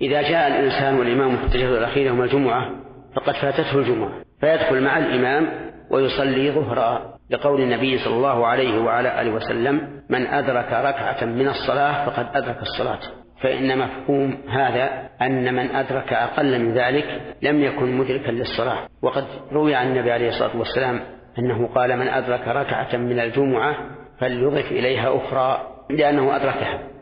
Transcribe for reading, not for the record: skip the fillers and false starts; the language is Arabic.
إذا جاء الإنسان والإمام في التشهد الأخير يوم الجمعة فقد فاتته الجمعة فيدخل مع الإمام ويصلي ظهرا، لقول النبي صلى الله عليه وعلى آله وسلم: من أدرك ركعة من الصلاة فقد أدرك الصلاة. فإن مفهوم هذا أن من أدرك أقل من ذلك لم يكن مدركا للصلاة، وقد روي عن النبي عليه الصلاة والسلام أنه قال: من أدرك ركعة من الجمعة فليضف إليها أخرى، لأنه أدركها.